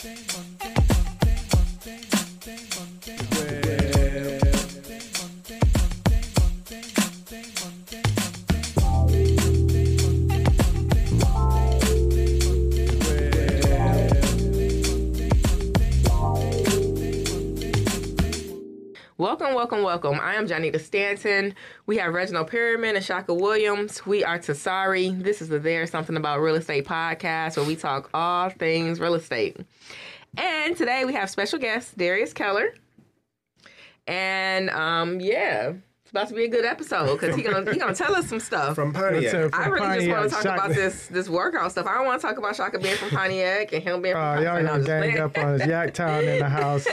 Welcome. I am Janita Stanton. We have Reginald Perryman and Shaka Williams. We are Tasari. This is the There Something About Real Estate podcast where we talk all things real estate. And today we have special guest Darius Keller. And it's about to be a good episode because he's gonna tell us some stuff from Pontiac. I really just want to talk about this workout stuff. I don't want to talk about Shaka being from Pontiac and him being from Pontiac. Y'all gonna gang up on us. Yacktown in the house,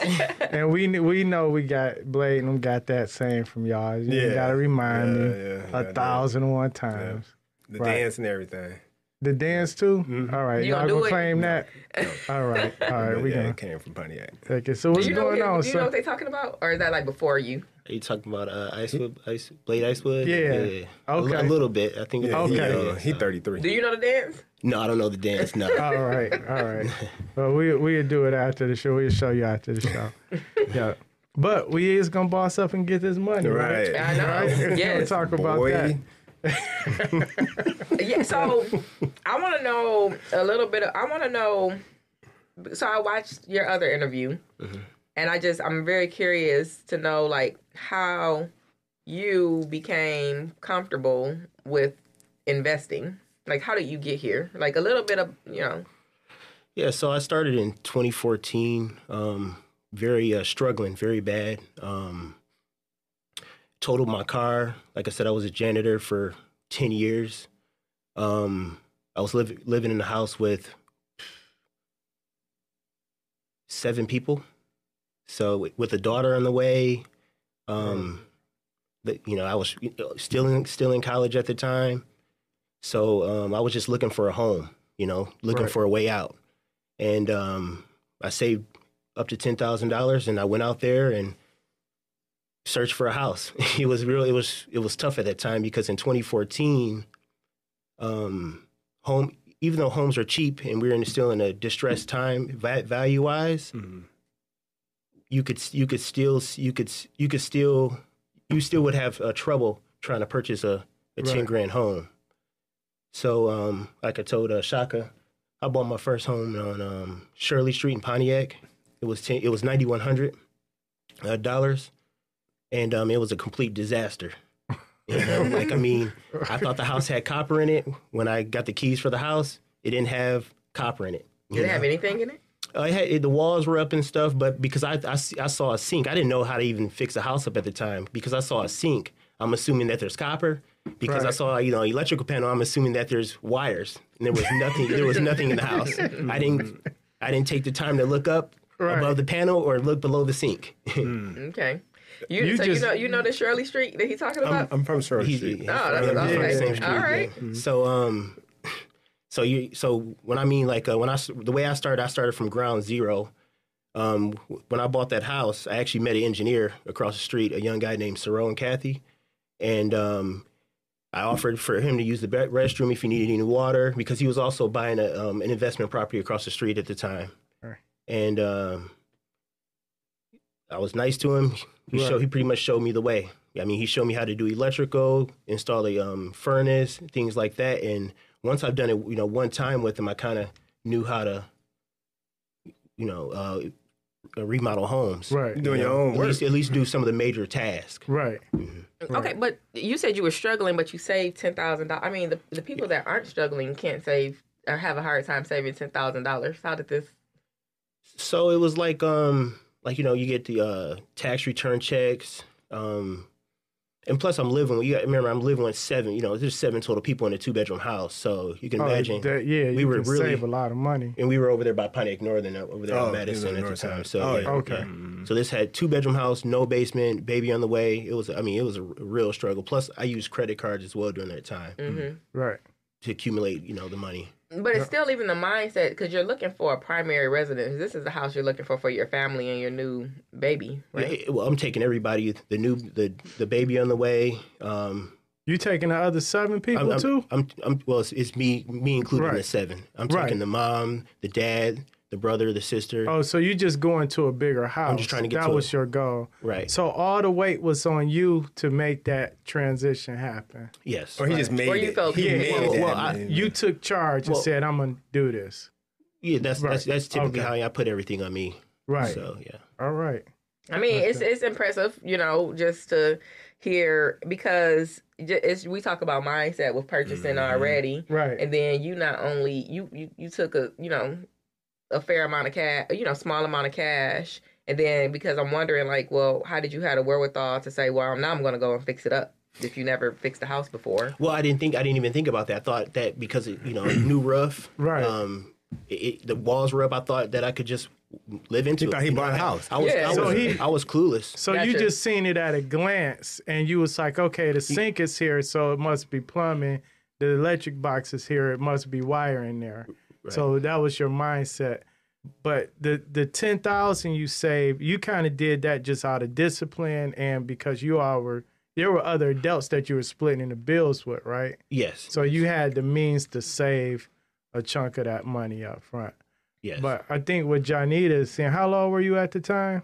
and we know we got Blayden and got that saying from y'all. You gotta remind me 1,001 times. Yeah. The dance and everything. The dance too? Mm-hmm. All right. Y'all gonna claim that? No. All right. It came from Pontiac. Okay, so what's going on? Do you know what they're talking about? Or is that like before you? Are you talking about Icewood? Yeah. Okay. A little bit. I think. Okay. He's 33. Do you know the dance? No, I don't know the dance. No. All right. Well, we'll do it after the show. We'll show you after the show. Yeah. But we is gonna boss up and get this money, right? I know. Right? Yes. We'll talk about that. Yeah, so I want to know a little bit. So I watched your other interview, mm-hmm. and I'm very curious to know like how you became comfortable with investing. Like, how did you get here? Like a little bit of Yeah, so I started in 2014. Very struggling, very bad. Totaled my car. Like I said, I was a janitor for 10 years. I was living in a house with 7 people. So with a daughter on the way, I was still in college at the time. So I was just looking for a home, for a way out. And I saved up to $10,000 and I went out there and search for a house. It was tough at that time because in 2014, even though homes are cheap and we're still in a distressed time value wise, mm-hmm. you still would have trouble trying to purchase a 10 grand home. So like I told Shaka, I bought my first home on Shirley Street in Pontiac. It was $9,100. And it was a complete disaster. I thought the house had copper in it. When I got the keys for the house, it didn't have copper in it. Did it have anything in it? The walls were up and stuff, but because I saw a sink. I didn't know how to even fix a house up at the time. Because I saw a sink, I'm assuming that there's copper. Because I saw, electrical panel, I'm assuming that there's wires. And there was nothing. There was nothing in the house. I didn't take the time to look up above the panel or look below the sink. Okay. You know the Shirley Street that he's talking about? I'm from Shirley Street. Street. All right. Yeah. Mm-hmm. So the way I started from ground zero. When I bought that house, I actually met an engineer across the street, a young guy named Saro and Kathy, and I offered for him to use the restroom if he needed any water because he was also buying an investment property across the street at the time. All right. And I was nice to him. He pretty much showed me the way. He showed me how to do electrical, install a furnace, things like that. And once I've done it, one time with him, I kind of knew how to, remodel homes. Right. Doing your own work. At least do some of the major tasks. Right. Mm-hmm. Okay, but you said you were struggling, but you saved $10,000. The people that aren't struggling can't save or have a hard time saving $10,000. How did this? So it was like... you get the tax return checks. And plus, I'm living with 7. There's 7 total people in a 2-bedroom house. So you can imagine. We save a lot of money. And we were over there by Pontiac Northern, over there in Madison at the time. So, So this had 2-bedroom house, no basement, baby on the way. It was a real struggle. Plus, I used credit cards as well during that time. Mm-hmm. Right. To accumulate, the money. But it's still even the mindset, because you're looking for a primary residence. This is the house you're looking for your family and your new baby, right? Yeah, well, I'm taking everybody, the baby on the way. You taking the other 7 people too? It's me including the 7. I'm taking the mom, the dad, the brother, the sister. Oh, so you just going to a bigger house. I'm just trying to get to it. That was your goal. Right. So all the weight was on you to make that transition happen. Yes. Or he just made it. Or you felt he made it. Well, you took charge and said, I'm going to do this. Yeah, that's typically how I put everything on me. Right. So, yeah. All right. I mean, it's impressive, you know, just to hear, because we talk about mindset with purchasing already. Right. And then you not only, you took a, you know, a fair amount of cash, you know, small amount of cash. And then because I'm wondering, like, well, how did you have the wherewithal to say, well, now I'm going to go and fix it up if you never fixed the house before? Well, I didn't even think about that. I thought that because, it, you know, new roof. Right. The walls were up. I thought that I could just live into it. You thought he bought a house. I was clueless. So gotcha. You just seen it at a glance, and you was like, okay, the sink is here, so it must be plumbing. The electric box is here, it must be wiring there. Right. So that was your mindset. But the $10,000 you saved, you kind of did that just out of discipline, and because you all were, there were other adults that you were splitting the bills with, right? Yes. So you had the means to save a chunk of that money up front. Yes. But I think what Janita is saying, how old were you at the time?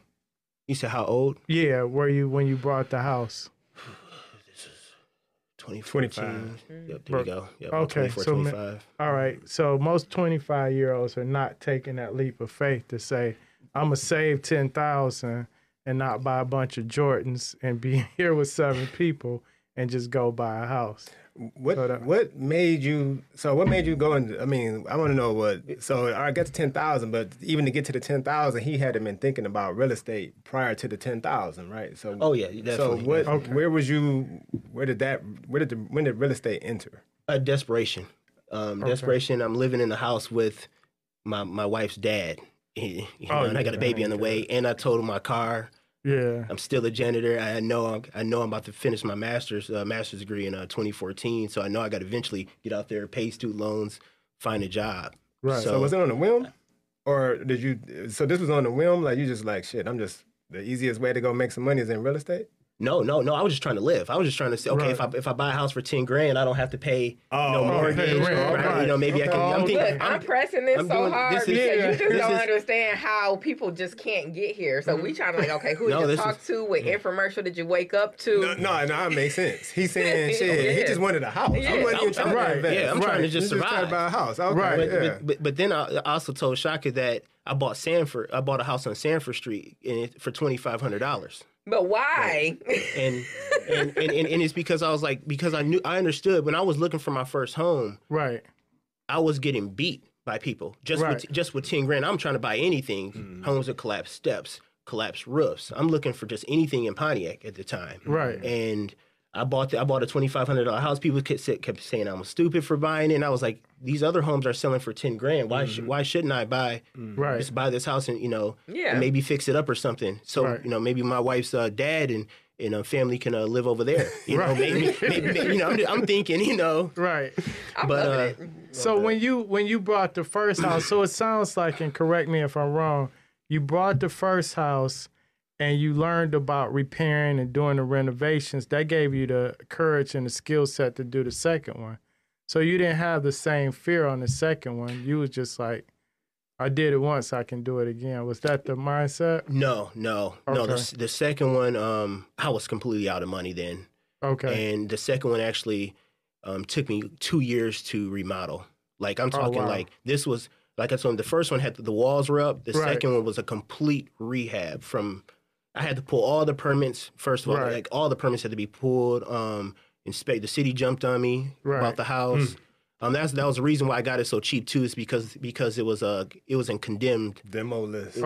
You said how old? Yeah, were you when you bought the house? This is 25. Yep, there you go. Yep, okay, 24, so 25. All right, so most 25-year-olds are not taking that leap of faith to say, I'm going to save $10,000 and not buy a bunch of Jordans and be here with 7 people and just go buy a house. What made you go in? I mean, I want to know what. So I got to 10,000, but even to get to the 10,000, he hadn't been thinking about real estate prior to the 10,000, right? So definitely. So what? Okay. Where was you? Where did that? When did real estate enter? Desperation. Desperation. I'm living in the house with my wife's dad, and I got a baby on the way, and I totaled my car. Yeah, I'm still a janitor. I know I'm about to finish my master's degree in 2014. So I know I got to eventually get out there, pay student loans, find a job. Right. So was it on a whim, or did you? So this was on a whim, like you just like shit. I'm just the easiest way to go make some money is in real estate. No. I was just trying to live. I was just trying to say, okay, if I buy a house for $10,000, I don't have to pay no mortgage. Right. You know, maybe I can. I'm pressing this so hard because you just don't understand how people just can't get here. So we trying to like, okay, who did you talk to? What infomercial did you wake up to? No, it makes sense. He's saying shit. Yeah. He just wanted a house. Yeah. I wasn't even trying to invest. Yeah, I'm trying to just survive. Just trying to buy a house. Okay. Right. But then I also told Shaka that I bought a house on Sanford Street for $2,500. But why? Right. And it's because I was like, because I understood when I was looking for my first home. Right. I was getting beat by people just with $10,000. I'm trying to buy anything. Homes with collapsed steps, collapsed roofs. I'm looking for just anything in Pontiac at the time. Right. And I bought a $2,500 house. People kept saying I was stupid for buying it. And I was like, these other homes are selling for $10,000. Why shouldn't I buy this house and, you know, and maybe fix it up or something? So, you know, maybe my wife's dad and family can live over there. You know, maybe you know, I'm thinking, you know. Right. So when you brought the first house, so it sounds like, and correct me if I'm wrong, you brought the first house and you learned about repairing and doing the renovations. That gave you the courage and the skill set to do the second one. So you didn't have the same fear on the second one. You was just like, I did it once, I can do it again. Was that the mindset? No. The second one, I was completely out of money then. Okay. And the second one actually took me 2 years to remodel. Like I'm talking this was, like I told him, the first one had the walls were up. The second one was a complete rehab from... I had to pull all the permits. First of all, like all the permits had to be pulled. The city jumped on me about the house. That was the reason why I got it so cheap too. Is because it was in condemned demo list. It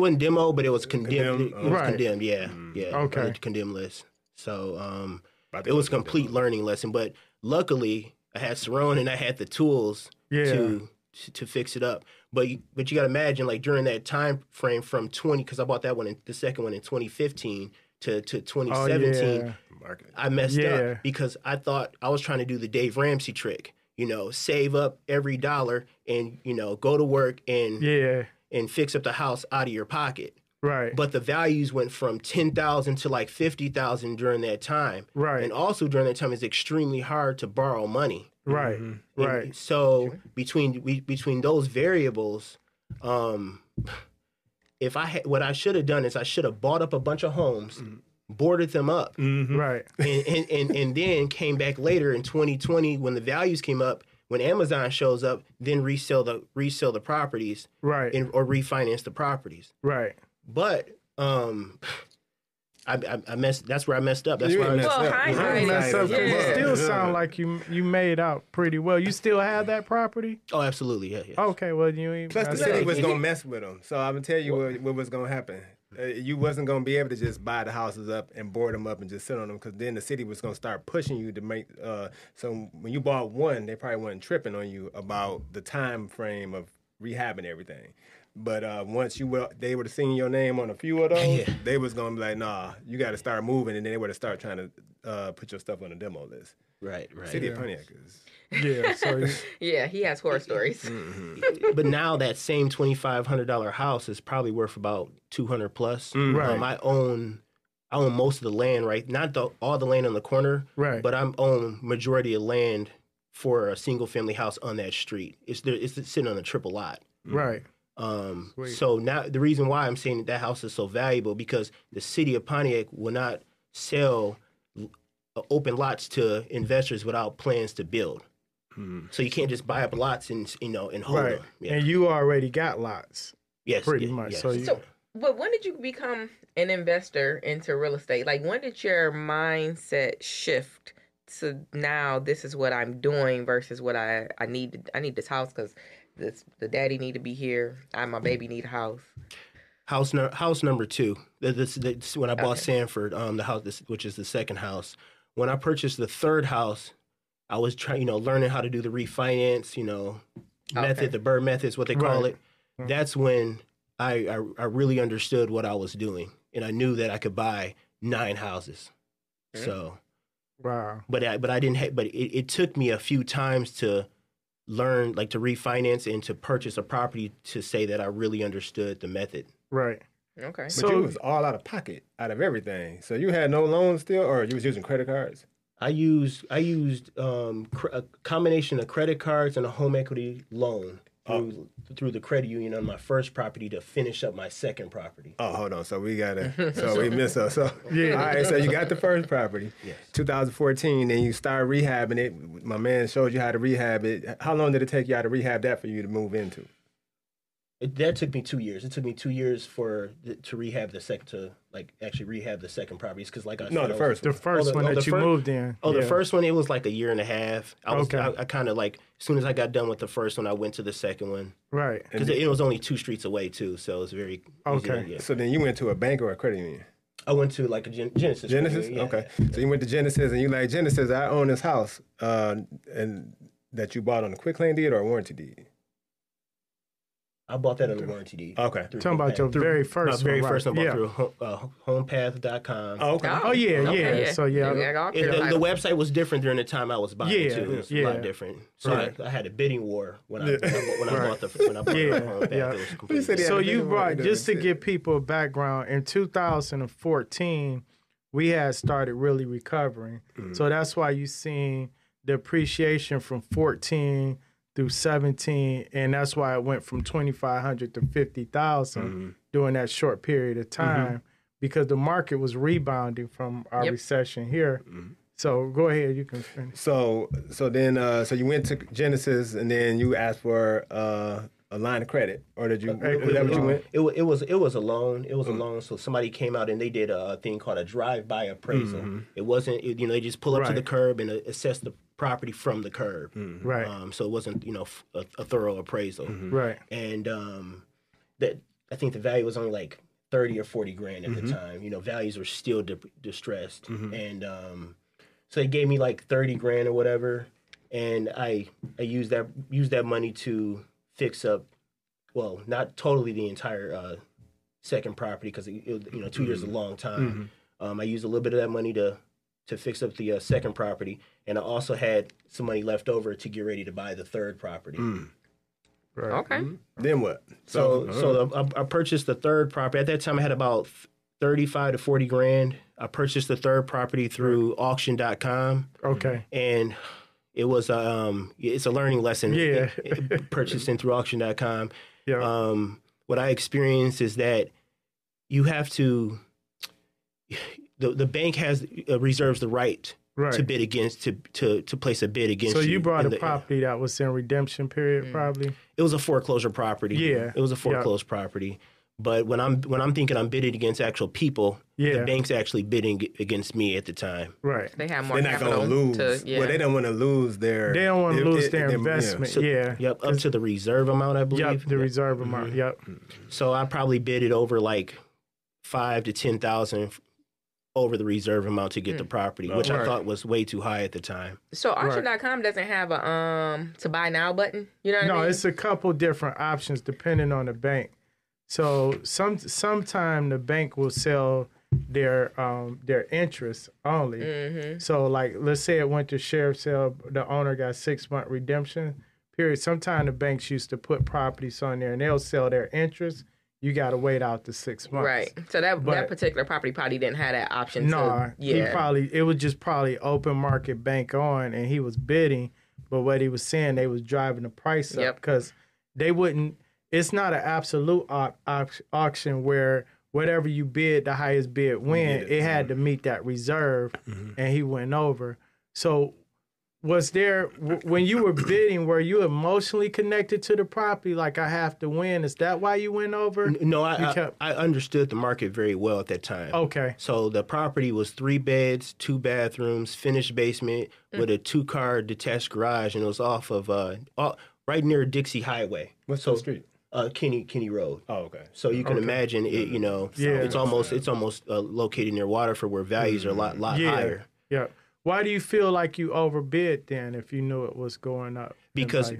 wasn't demo, but it was condemned. It was condemned. Yeah. Okay. Condemned list. So it was a complete learning lesson. But luckily, I had Saron and I had the tools to fix it up. But you got to imagine, like, during that time frame from 20, because I bought that one, the second one in 2015 to 2017, I messed up because I thought I was trying to do the Dave Ramsey trick, you know, save up every dollar and, you know, go to work and fix up the house out of your pocket. Right. But the values went from 10,000 to like 50,000 during that time. Right. And also during that time, it's extremely hard to borrow money. Right. So between those variables, If I had, what I should have done is I should have bought up a bunch of homes, boarded them up, right, and then came back later in 2020 when the values came up, when Amazon shows up, then resell the properties, right, and, or refinance the properties, right. But I messed. That's where I messed up. That's why I messed up. It still sound like you made out pretty well. You still have that property? Oh, absolutely. Yeah. Yes. Okay. Well, you ain't. Plus, the city was gonna mess with them. So I'm gonna tell you what was gonna happen. You wasn't gonna be able to just buy the houses up and board them up and just sit on them, because then the city was gonna start pushing you to make. So when you bought one, they probably wasn't tripping on you about the time frame of rehabbing everything. But once they would have seen your name on a few of those, they was going to be like, nah, you got to start moving. And then they would have started trying to put your stuff on a demo list. Right, right. City of Pontiac is... Yeah, sorry. Yeah, he has horror stories. But now that same $2,500 house is probably worth about 200 plus. Right. I own most of the land, right? Not all the land on the corner, right? But I own majority of land for a single family house on that street. It's sitting on a triple lot. Right. So now the reason why I'm saying that house is so valuable, because the city of Pontiac will not sell open lots to investors without plans to build. So you can't just buy up lots and hold them. Yeah. And you already got lots. Yes, pretty much. Yes. So, but when did you become an investor into real estate? Like, when did your mindset shift to now this is what I'm doing versus what I need? I need this house because the daddy need to be here. My baby need a house. House number two. This when I bought Sanford, the house, which is the second house. When I purchased the third house, I was trying, learning how to do the refinance, method, the BRRRR method is what they call it. Right. That's when I really understood what I was doing, and I knew that I could buy 9 houses. Okay. So, wow. But it took me a few times to learn, like, to refinance and to purchase a property to say that I really understood the method. Right. Okay. But so you was all out of pocket, out of everything. So you had no loans still, or you was using credit cards? I used a combination of credit cards and a home equity loan through the credit union on my first property to finish up my second property. Oh, hold on. So we gotta. So we missed us. So yeah. All right. So you got the first property, 2014. Then you start rehabbing it. My man showed you how to rehab it. How long did it take y'all to rehab that for you to move into? That took me 2 years. It took me 2 years to rehab the second, to like actually rehab the second properties, because like I said, the first one that you moved in. Oh, yeah. The first one, it was like a year and a half. I kind of like, as soon as I got done with the first one, I went to the second one. Right. Because it was only 2 streets away too, so it was very easy. So then you went to a bank or a credit union? I went to like a Genesis. Genesis. Yeah. Okay. Yeah. So you went to Genesis and you like, Genesis, I own this house, and that you bought on a quitclaim deed or a warranty deed. I bought that under warranty deed. Okay. Talking about your very first one. My very first one I bought through HomePath.com. Oh, okay. Oh, yeah, okay, yeah. So, yeah. The website was different during the time I was buying, too. It was a lot different. So I had a bidding war when I bought the HomePath. So you brought, just to give people a background, in 2014, we had started really recovering. So that's why you seen the appreciation from 14 through 17, and that's why it went from 2,500 to 50,000 during that short period of time, because the market was rebounding from our recession here. So go ahead, you can finish. So then you went to Genesis, and then you asked for a line of credit, or did you? It was a loan. It was a loan. So somebody came out and they did a thing called a drive-by appraisal. It wasn't, they just pull up to the curb and assess the property from the curb. Right. So it wasn't, a thorough appraisal. Right. And that, I think the value was only like 30 or 40 grand at the time. Values were still distressed. And so they gave me like 30 grand or whatever. And I used that money to fix up, well, not totally the entire second property, because, 2 years is a long time. I used a little bit of that money to fix up the second property, and I also had some money left over to get ready to buy the third property. Right. Okay. Then what? So I purchased the third property. At that time, I had about 35 to 40 grand. I purchased the third property through auction.com. Okay. And it was it's a learning lesson purchasing through auction.com. Yeah. What I experienced is that you have to, the bank has reserves the right to bid against, to place a bid against you. So you brought a property that was in redemption period, probably? It was a foreclosure property. Yeah. It was a foreclosed property. But when I'm thinking I'm bidding against actual people, the bank's actually bidding against me at the time. Right. They have more capital. They're not going to lose. Well, they don't want to lose their... They don't want to lose their investment, Yep, up to the reserve amount, I believe. Yep, the reserve amount, So I probably bidded over like $5,000 to $10,000 over the reserve amount to get the property, which I thought was way too high at the time. So auction.com doesn't have a to buy now button? You know what I mean? No, it's a couple different options depending on the bank. So sometime the bank will sell their interest only. Mm-hmm. So like let's say it went to sheriff's sale, the owner got 6 month redemption period. Sometime the banks used to put properties on there and they'll sell their interest. You got to wait out the 6 months. Right. So that particular property didn't have that option. No, it was just probably open market bank on and he was bidding, but what he was saying they was driving the price up because they wouldn't. It's not an absolute auction where whatever you bid, the highest bid win. It had to meet that reserve, and he went over. So was there, when you were bidding, were you emotionally connected to the property, like I have to win? Is that why you went over? No, I understood the market very well at that time. Okay. So the property was 3 beds, 2 bathrooms, finished basement with a 2-car detached garage, and it was off of, right near Dixie Highway. What's the street? Kenny Road. Oh, okay. So you can imagine it. You know, it's almost located near Waterford, where values are a lot higher. Yeah. Why do you feel like you overbid then, if you knew it was going up? Because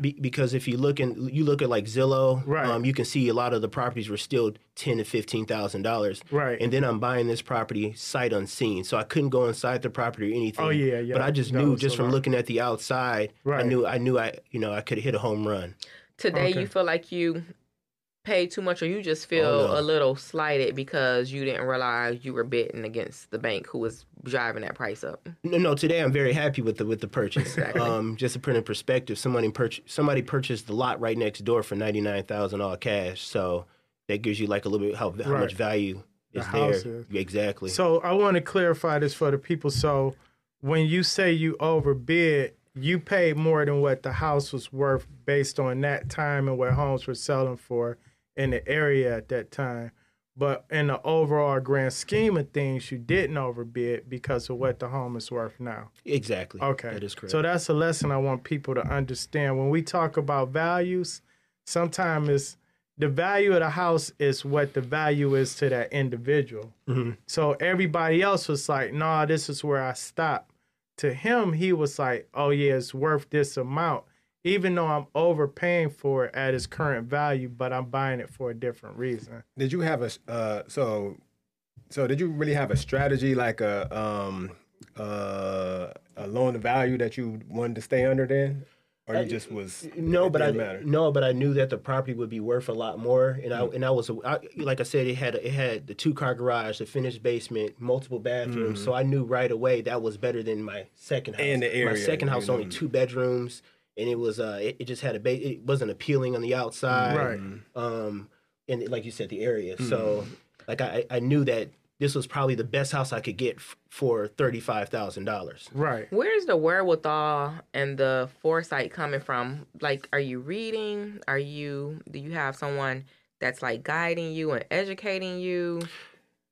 if you look at like Zillow, you can see a lot of the properties were still $10,000 to $15,000. Right. And then I'm buying this property sight unseen, so I couldn't go inside the property or anything. Oh yeah. But I just knew from looking at the outside, I could hit a home run. Today, you feel like you paid too much, or you just feel a little slighted because you didn't realize you were bidding against the bank who was driving that price up? No, today I'm very happy with the purchase. Exactly. Just to put in perspective, somebody purchased the lot right next door for $99,000 all cash, so that gives you like a little bit how much value is there. Exactly. So I want to clarify this for the people. So when you say you overbid, you paid more than what the house was worth based on that time and what homes were selling for in the area at that time. But in the overall grand scheme of things, you didn't overbid because of what the home is worth now. Exactly. Okay. That is correct. So that's a lesson I want people to understand. When we talk about values, sometimes it's the value of the house is what the value is to that individual. Mm-hmm. So everybody else was like, nah, this is where I stop. To him, he was like, oh, yeah, it's worth this amount, even though I'm overpaying for it at its current value, but I'm buying it for a different reason. Did you have a did you really have a strategy, like a loan-to-value that you wanted to stay under then? Or you just was... No, but I knew that the property would be worth a lot more. And I was, like I said, it had the 2-car garage, the finished basement, multiple bathrooms. Mm-hmm. So I knew right away that was better than my second house. And the area. My second house only 2 bedrooms. And it was, it just had it wasn't appealing on the outside. Right. And like you said, the area. Mm-hmm. So like I knew that this was probably the best house I could get for $35,000. Right. Where's the wherewithal and the foresight coming from? Like, are you reading? Do you have someone that's like guiding you and educating you?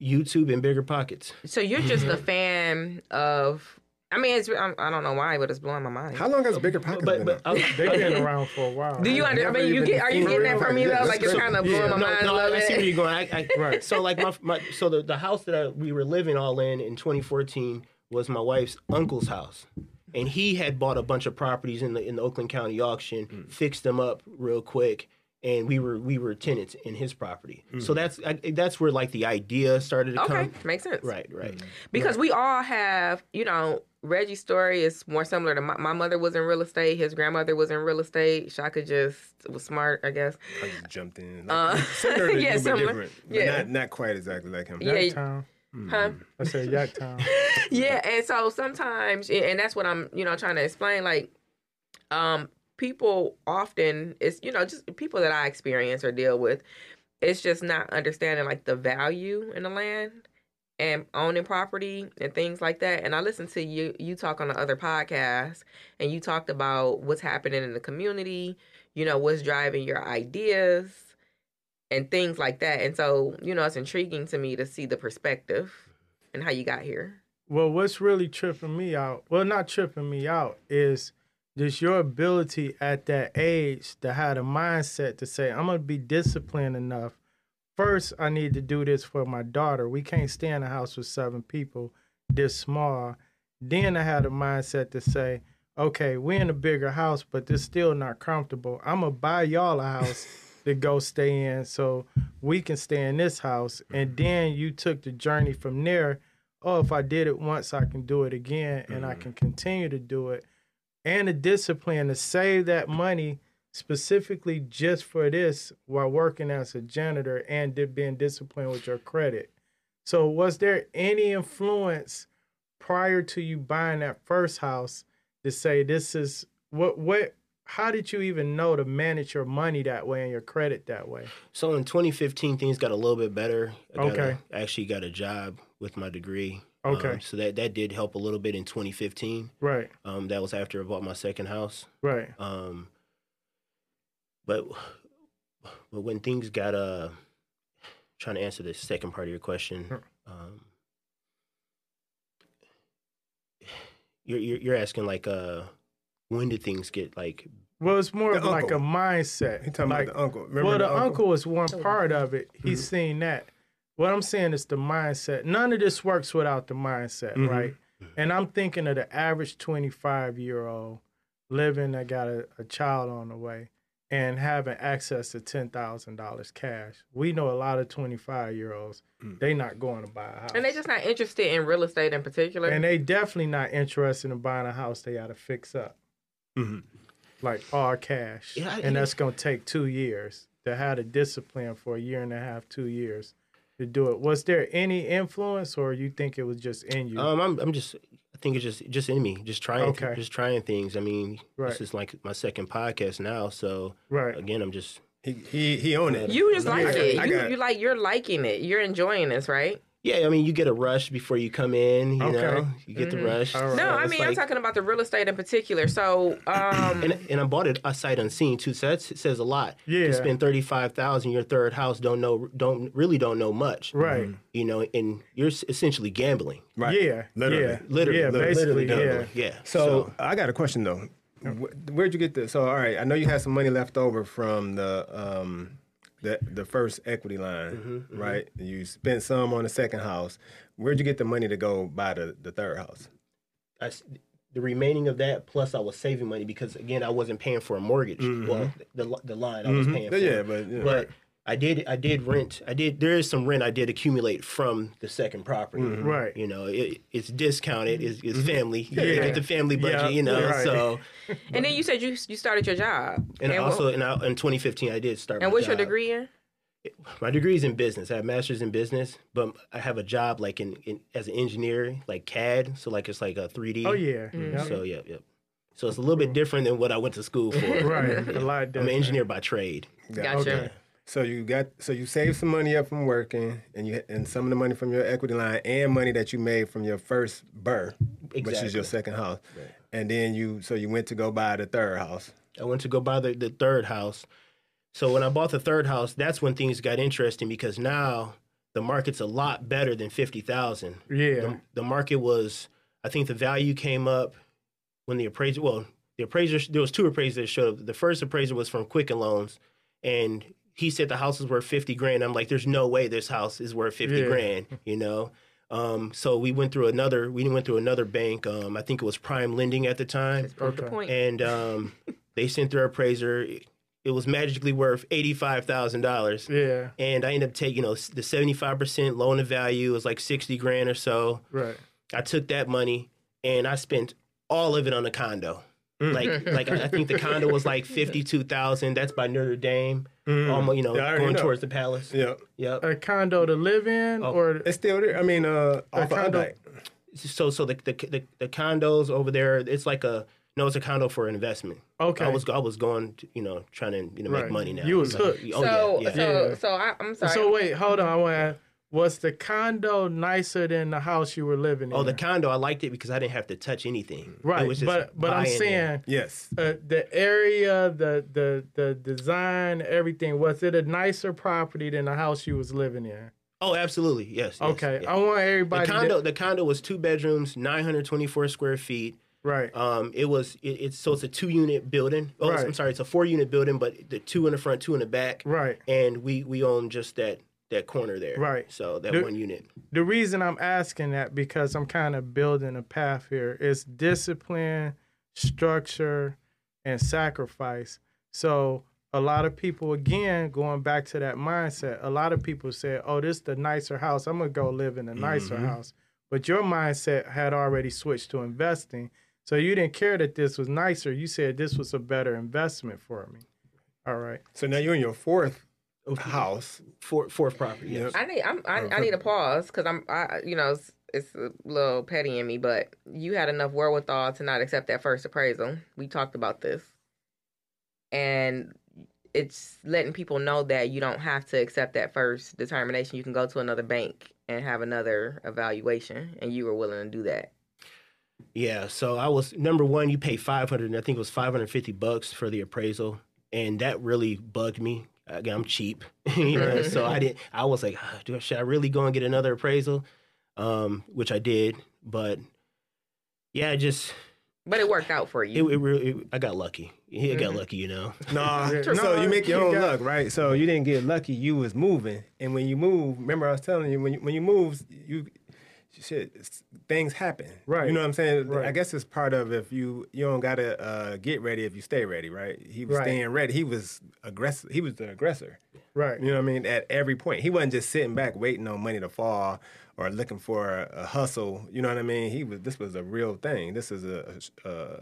YouTube and bigger pockets. So you're just a fan of. I mean, I don't know why, but it's blowing my mind. How long has Bigger Pockets been? They've been around for a while. Do you understand? Are you getting that from me though? Like it's kind of blowing my mind. No, I see where you're going. Right. So like the house that we were living all in 2014 was my wife's uncle's house, and he had bought a bunch of properties in the Oakland County auction, fixed them up real quick, and we were tenants in his property. Mm. So that's where like the idea started to come. Okay, makes sense. Right. Because we all have, Reggie's story is more similar to my mother was in real estate. His grandmother was in real estate. Shaka just was smart, I guess. I just jumped in. Similar to you, but different. Yeah. But not quite exactly like him. Yacktown. Huh? I said Yacktown. Yeah, and so sometimes, and that's what I'm, trying to explain, like, people often, it's, you know, just people that I experience or deal with, it's just not understanding like the value in the land and owning property and things like that. And I listened to you talk on the other podcast, and you talked about what's happening in the community, you know, what's driving your ideas and things like that. And so, you know, it's intriguing to me to see the perspective and how you got here. Well, what's really tripping me out, well, not tripping me out, is just your ability at that age to have the mindset to say, I'm going to be disciplined enough. First, I need to do this for my daughter. We can't stay in a house with 7 people this small. Then I had the mindset to say, okay, we're in a bigger house, but it's still not comfortable. I'm going to buy y'all a house to go stay in so we can stay in this house. And then you took the journey from there. Oh, if I did it once, I can do it again, and I can continue to do it. And the discipline to save that money specifically just for this while working as a janitor and being disciplined with your credit. So was there any influence prior to you buying that first house to say this is what how did you even know to manage your money that way and your credit that way? So in 2015, things got a little bit better. I actually got a job with my degree. Okay. So that did help a little bit in 2015. Right. That was after I bought my second house. Right. But when things got trying to answer the second part of your question, you're asking like when did things get like? Well, it's more of like uncle. A mindset. You're talking like, about the uncle. Remember well, the uncle is one part of it. He's seen that. What I'm saying is the mindset. None of this works without the mindset, right? And I'm thinking of the average 25-year-old living that got a child on the way and having access to $10,000 cash. We know a lot of 25-year-olds, they not going to buy a house. And they're just not interested in real estate in particular. And they definitely not interested in buying a house they got to fix up. Like all cash. Yeah, and that's going to take 2 years. They had a discipline for a year and a half, 2 years to do it. Was there any influence, or you think it was just in you? I think it's just in me, just trying, just trying things. I mean, this is like my second podcast now, so again, I'm just he owned it. You just like it. You're liking it. You're enjoying this, right? Yeah, I mean, you get a rush before you come in, you know? You get the rush. Right. No, so I mean, like, I'm talking about the real estate in particular. So, and I bought it sight unseen, too, so that says a lot. Yeah. You spend $35,000, your third house, don't know much. Right. You know, and you're essentially gambling. Right. Yeah. Literally gambling. Yeah. So, I got a question, though. Where'd you get this? So, all right, I know you had some money left over from the first equity line, right? You spent some on the second house. Where'd you get the money to go buy the third house? The remaining of that, plus I was saving money because, again, I wasn't paying for a mortgage. Well, the line I was paying for. Yeah, but I did rent. There is some rent I did accumulate from the second property. Right. You know, it's discounted. It's family. Yeah. You get the family budget, you know. Right. So. And then you said you started your job. In 2015, I did start my job. And what's your degree in? My degree is in business. I have a master's in business, but I have a job like as an engineer, like CAD. So like it's like a 3D. Oh, yeah. So, yeah. So it's a little bit different than what I went to school for. Right. Yeah. A lot different. I'm an engineer by trade. Gotcha. Okay. So you saved some money up from working, and some of the money from your equity line, and money that you made from your first BRRRR, which is your second house, and then you went to go buy the third house. I went to go buy the third house. So when I bought the third house, that's when things got interesting because now the market's a lot better than 50,000. Yeah, the market was. I think the value came up when the appraiser. Well, the appraiser. There was two appraisers that showed up. The first appraiser was from Quicken Loans, and he said the house is worth $50,000. I'm like, there's no way this house is worth $50,000, you know? So we went through another bank. I think it was Prime Lending at the time. That's the point. And they sent their appraiser. It was magically worth $85,000. Yeah. And I ended up taking, you know, the 75% loan to value was like $60,000 or so. Right. I took that money and I spent all of it on the condo. Like I think the condo was like $52,000. That's by Notre Dame, almost, you know, going towards the Palace. Yeah, yep. A condo to live in, or it's still there. I mean, a condo. So the condos over there, it's like a No, it's a condo for investment. Okay. I was going to, trying to make money now. You was hooked. I'm sorry. So wait, hold on. Was the condo nicer than the house you were living in? Oh, the condo, I liked it because I didn't have to touch anything. Right. It was just but I'm saying, yes, the area, the design, everything. Was it a nicer property than the house you was living in? Oh, absolutely. Yes. Okay. Yes. I want everybody. The condo was 2 bedrooms, 924 square feet. Right. It's a 2-unit building. Oh, right. I'm sorry, it's a 4-unit building, but the 2 in the front, 2 in the back. Right. And we own just that corner there. Right. So that 1 unit. The reason I'm asking that, because I'm kind of building a path here, is discipline, structure, and sacrifice. So a lot of people, again, going back to that mindset, a lot of people said, oh, this is the nicer house. I'm going to go live in a nicer house. But your mindset had already switched to investing. So you didn't care that this was nicer. You said this was a better investment for me. All right. So now you're in your fourth house, fourth property. Yes. I need a pause because it's a little petty in me, but you had enough wherewithal to not accept that first appraisal. We talked about this, and it's letting people know that you don't have to accept that first determination. You can go to another bank and have another evaluation, and you were willing to do that. Yeah. So I was number one. You pay $500, I think it was $550 for the appraisal, and that really bugged me. Again, I'm cheap, so I was like, should I really go and get another appraisal? Which I did, but yeah, but it worked out for you. I got lucky. I got lucky, So you make your own luck, right? So you didn't get lucky. You was moving, and when you move, remember I was telling you when you move, things happen, right? You know what I'm saying? Right. I guess it's part of if you don't gotta get ready if you stay ready, right? He was staying ready. He was aggressive. He was the aggressor, right? You know what I mean? At every point, he wasn't just sitting back waiting on money to fall or looking for a hustle. You know what I mean? He was. This was a real thing. This is a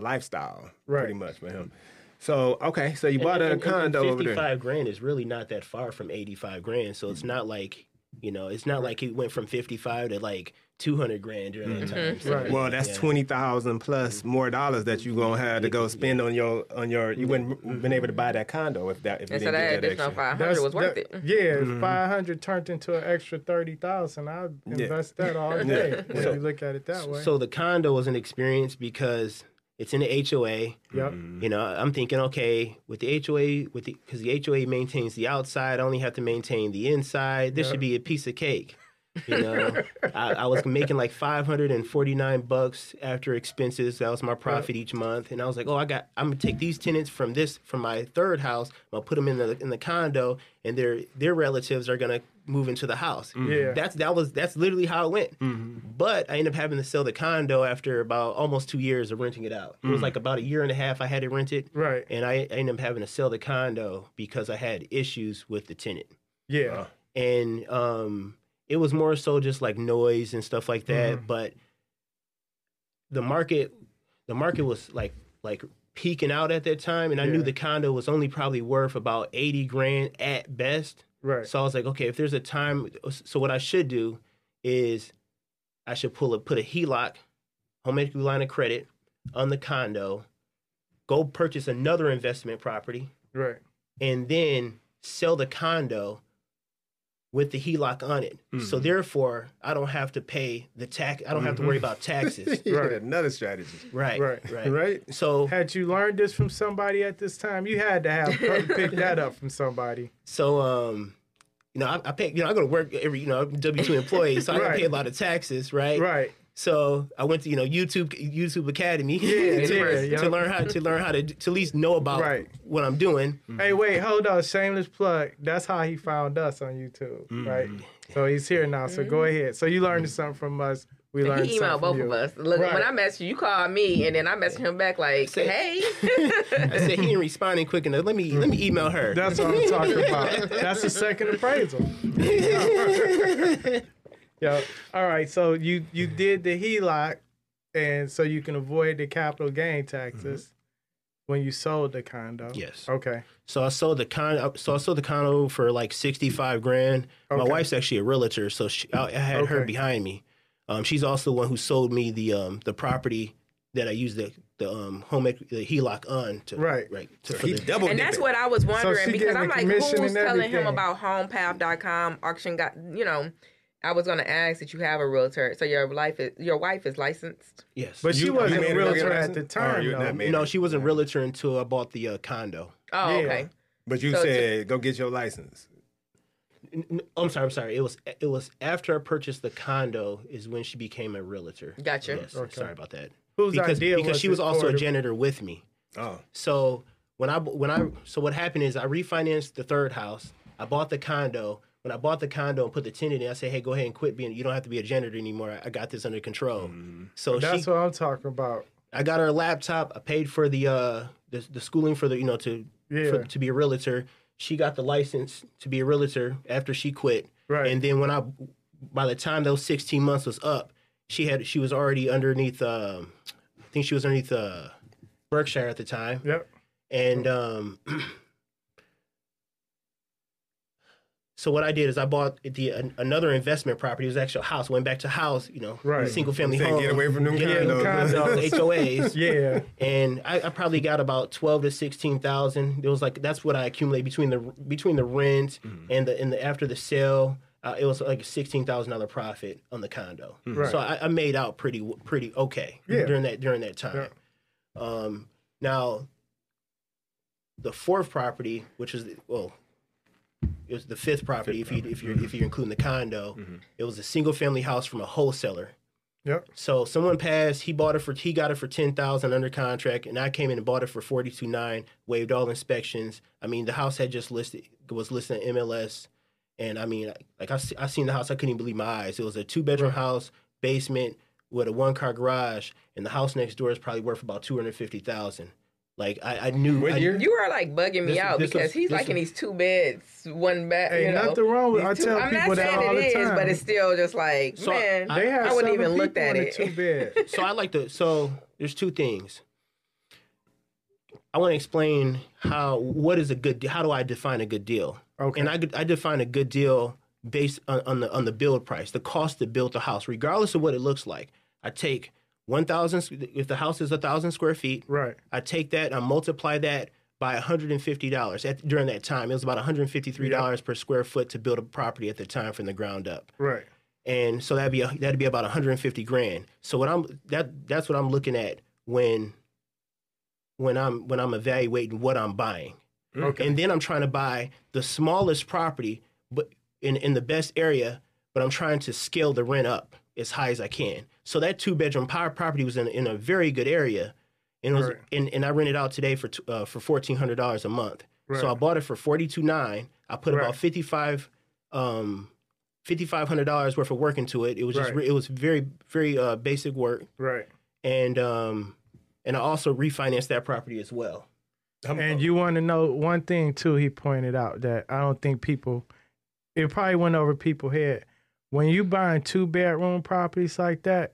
lifestyle, right? Pretty much for him. So okay, so you bought a condo over there. $55,000 is really not that far from $85,000, so it's not like. It's not like it went from 55 to like 200 grand during the time. So, right. Well, that's 20,000 plus more dollars that you gonna have to go spend on your. You wouldn't been able to buy that condo if you didn't get that extra. 500 was worth it. Yeah, 500 turned into an extra 30,000. I invest that all day. When you look at it that way. So the condo was an experience because it's in the HOA. Yep. I'm thinking, okay, with the HOA, because the HOA maintains the outside, I only have to maintain the inside. This should be a piece of cake. I was making like $549 after expenses. That was my profit each month, and I was like, oh, I'm gonna take these tenants from my third house. I'll put them in the condo, and their relatives are gonna move into the house. Mm-hmm. Yeah, that's literally how it went. Mm-hmm. But I ended up having to sell the condo after about almost 2 years of renting it out. Mm-hmm. It was like about a year and a half I had it rented, right? And I ended up having to sell the condo because I had issues with the tenant. Yeah, and it was more so just like noise and stuff like that. Mm-hmm. But the market was like peaking out at that time, and I knew the condo was only probably worth about $80,000 at best. Right. So I was like, okay, if there's a time, so what I should do is I should put a HELOC, home equity line of credit, on the condo, go purchase another investment property, right, and then sell the condo with the HELOC on it. Mm-hmm. So therefore, I don't have to pay the tax. I don't have to worry about taxes. Right, another strategy. Right. So had you learned this from somebody at this time? You had to have picked that up from somebody. So, I pay. I go to work every. I'm a W-2 employee, so I pay a lot of taxes. Right. Right. So I went to YouTube Academy to learn how to at least know about what I'm doing. Hey, wait, hold on, shameless plug. That's how he found us on YouTube, right? So he's here now. So go ahead. So you learned something from us. We learned he emailed both of us. Look, when I messaged you, you called me, and then I messaged him back like, "Hey." I said he ain't responding quick enough. Let me email her. That's what I'm talking about. That's the second appraisal. Yeah. All right. So you did the HELOC, and so you can avoid the capital gain taxes when you sold the condo. Yes. Okay. So I sold the condo. For like $65,000. Okay. My wife's actually a realtor, so I had her behind me. She's also the one who sold me the property that I use the HELOC on to right. So he double and that's it. What I was wondering, so because I'm like, who's telling him about HomePath.com auction? Got, you know, I was going to ask that you have a realtor. So your wife is licensed. Yes, but she wasn't a realtor at the time. No, she wasn't a realtor until I bought the condo. Oh, yeah. Okay. But you said go get your license. I'm sorry. It was after I purchased the condo is when she became a realtor. Gotcha. Yes. Okay. Sorry about that. Because she was also a janitor with me. Oh. So so what happened is I refinanced the third house. I bought the condo. When I bought the condo and put the tenant in, I said, hey, go ahead and quit being. You don't have to be a janitor anymore. I got this under control. Mm. So that's what I'm talking about. I got her a laptop. I paid for the schooling for the to be a realtor. She got the license to be a realtor after she quit. Right. And then by the time those 16 months was up, she was already underneath, I think she was underneath Berkshire at the time. Yep. And so what I did is I bought another investment property. It was actually a house. Went back to house, right. Single-family home. Get away from them condos. HOAs. Yeah. And I probably got about $12,000 to $16,000. It was like that's what I accumulated between the rent and the after the sale. It was like a $16,000 profit on the condo. Mm-hmm. Right. So I made out pretty okay during that time. Yeah. Now, the fourth property, which is it was the fifth property if you're including the condo. Mm-hmm. It was a single-family house from a wholesaler. Yep. So someone passed. He got it for $10,000 under contract, and I came in and bought it for $42,900. Waived all inspections. I mean, the house had just was listed in MLS, and I mean, like I seen the house, I couldn't even believe my eyes. It was a two-bedroom house, basement with a one-car garage, and the house next door is probably worth about $250,000. Like I knew. You were like bugging me out because he's like in these two beds, one bed. Hey, nothing wrong with. I tell people that all the time, but it's still just like man. I wouldn't even look at it. Two beds. So I like to. So there's two things. I want to explain how do I define a good deal? Okay. And I define a good deal based on the build price, the cost to build the house, regardless of what it looks like. I take 1,000, if the house is 1,000 square feet, right? I take that and I multiply that by $150. During that time, it was about $153 per square foot to build a property at the time from the ground up, right? And so that'd be about $150,000. So that's what I'm looking at when I'm evaluating what I'm buying, okay? And then I'm trying to buy the smallest property, but in the best area, but I'm trying to scale the rent up as high as I can. So that two-bedroom property was in a very good area, and it was, and I rented out today for $1,400 a month. Right. So I bought it for $42,900. I put about $5,500 worth of work into it. It was just it was very very basic work. Right. And I also refinanced that property as well. And you want to know one thing too? He pointed out that I don't think it probably went over people's head. When you buying two-bedroom properties like that,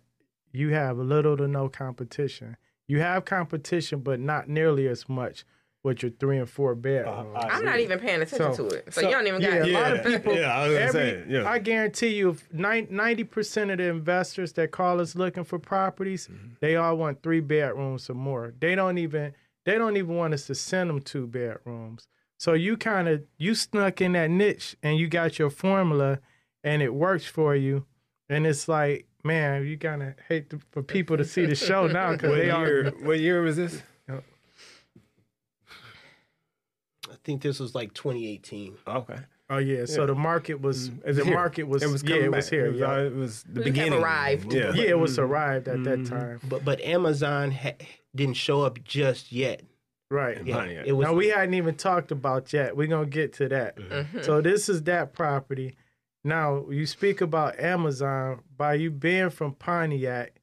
you have little to no competition. You have competition, but not nearly as much with your 3- and 4-bedroom. I'm not even paying attention to it. So you don't even got a lot of people. Yeah, I was going to say. Yeah. I guarantee you 90% of the investors that call us looking for properties, they all want 3 bedrooms or more. They don't even want us to send them 2 bedrooms. So you snuck in that niche and you got your formula, and it works for you, and it's like, man, you kind of hate for people to see the show now because What year was this? I think this was like 2018. Okay. Oh yeah. So the market was it was here. It was the beginning. Arrived. Yeah. Yeah, it was arrived at that time. But Amazon didn't show up just yet. Right. Yeah, now we hadn't even talked about yet. We're gonna get to that. Mm-hmm. So this is that property. Now, you speak about Amazon, by you being from Pontiac,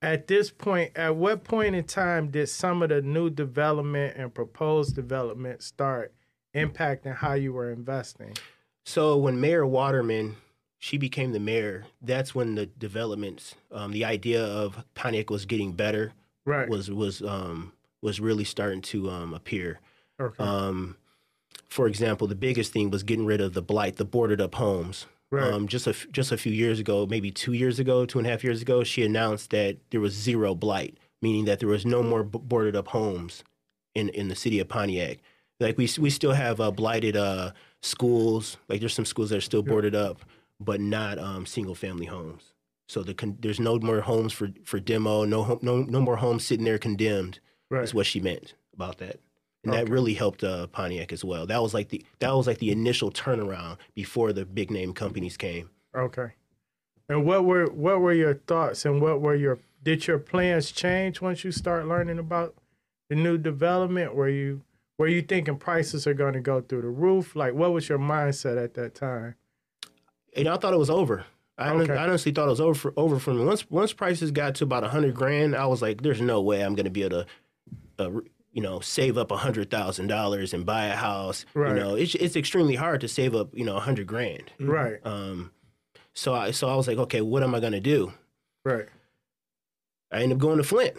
at this point, at what point in time did some of the new development and proposed development start impacting how you were investing? So when Mayor Waterman, she became the mayor, that's when the developments, the idea of Pontiac was getting better, was really starting to appear. Okay. For example, the biggest thing was getting rid of the blight, the boarded-up homes. Right. Just a few years ago, maybe 2 and a half years ago, she announced that there was zero blight, meaning that there was no more boarded up homes in the city of Pontiac. Like we still have blighted schools. Like there's some schools that are still boarded up, but not single family homes. So there's no more homes for demo. No more homes sitting there condemned. Right. Is what she meant about that. And that really helped Pontiac as well. That was like the initial turnaround before the big name companies came. Okay. And what were your thoughts and did your plans change once you start learning about the new development? Were you thinking prices are going to go through the roof? Like, what was your mindset at that time? And I thought it was over. I honestly thought it was over for me. Once prices got to about $100,000, I was like, there's no way I'm going to be able to, save up $100,000 and buy a house. Right. You know, it's extremely hard to save up, $100,000. Right. So I was like, okay, what am I going to do? Right. I ended up going to Flint.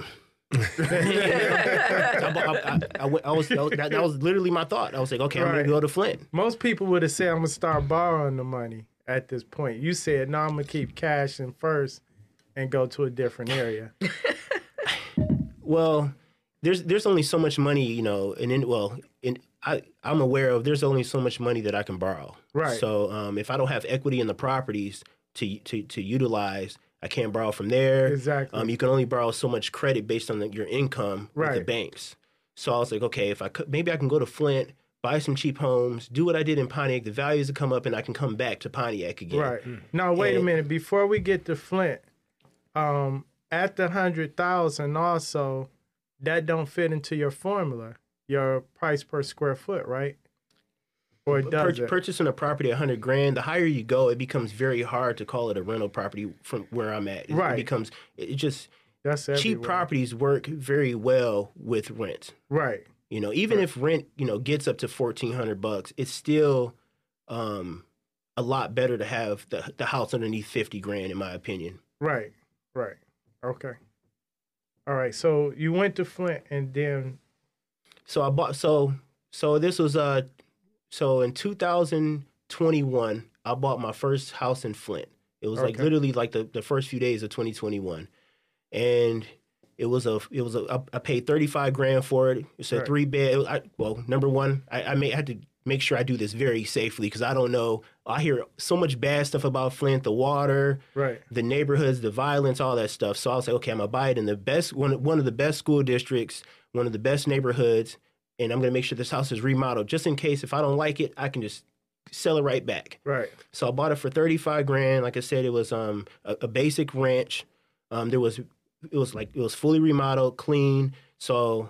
That was literally my thought. I was like, okay, I'm going to go to Flint. Most people would have said, I'm going to start borrowing the money at this point. You said, no, I'm going to keep cash in first and go to a different area. Well, there's only so much money, I'm aware of there's only so much money that I can borrow. Right. So if I don't have equity in the properties to utilize, I can't borrow from there. Exactly. You can only borrow so much credit based on your income with the banks. So I was like, okay, if I could, maybe I can go to Flint, buy some cheap homes, do what I did in Pontiac. The values will come up, and I can come back to Pontiac again. Right. Now, wait a minute. Before we get to Flint, at the $100,000 also, that don't fit into your formula, your price per square foot, right? Or does it? Purchasing a property at $100,000, the higher you go, it becomes very hard to call it a rental property from where I'm at. Right. It becomes, it just, that's cheap everywhere. Properties work very well with rent. Right. You know, even if rent, gets up to $1,400, it's still a lot better to have the house underneath $50,000, in my opinion. Right. Right. Okay. All right. So you went to Flint and then. So I bought, so this was, so in 2021, I bought my first house in Flint. It was like literally like the first few days of 2021, and I paid $35,000 for it. It's a 3-bed. Number one, I had to make sure I do this very safely because I don't know. I hear so much bad stuff about Flint, the water, the neighborhoods, the violence, all that stuff. So I was like, okay, I'm gonna buy it in the best one of the best school districts, one of the best neighborhoods. And I'm going to make sure this house is remodeled just in case if I don't like it, I can just sell it right back. Right. So I bought it for $35,000. Like I said, it was a basic ranch. It was fully remodeled, clean. So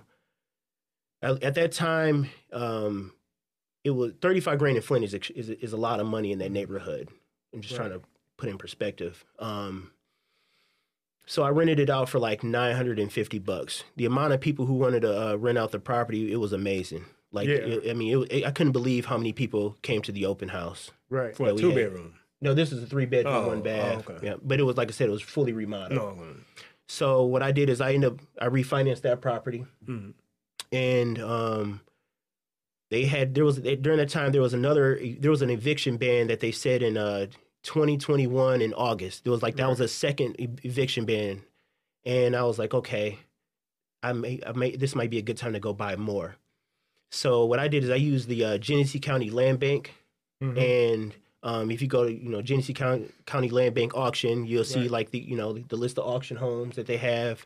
at that time, it was $35,000 in Flint is a lot of money in that neighborhood. I'm just trying to put in perspective. So I rented it out for like $950. The amount of people who wanted to rent out the property, it was amazing. Like, I couldn't believe how many people came to the open house. Right. For a 2-bedroom. No, this is a 3-bedroom, 1 bath. Oh, okay. Yeah, but it was, like I said, it was fully remodeled. No. So what I did is I refinanced that property. Mm-hmm. And during that time, there was an eviction ban that they said in 2021 in August. It was like that was a second eviction ban, and I was like, okay, I may this might be a good time to go buy more. So what I did is I used the Genesee County Land Bank, and if you go to Genesee County Land Bank auction, you'll see like the list of auction homes that they have,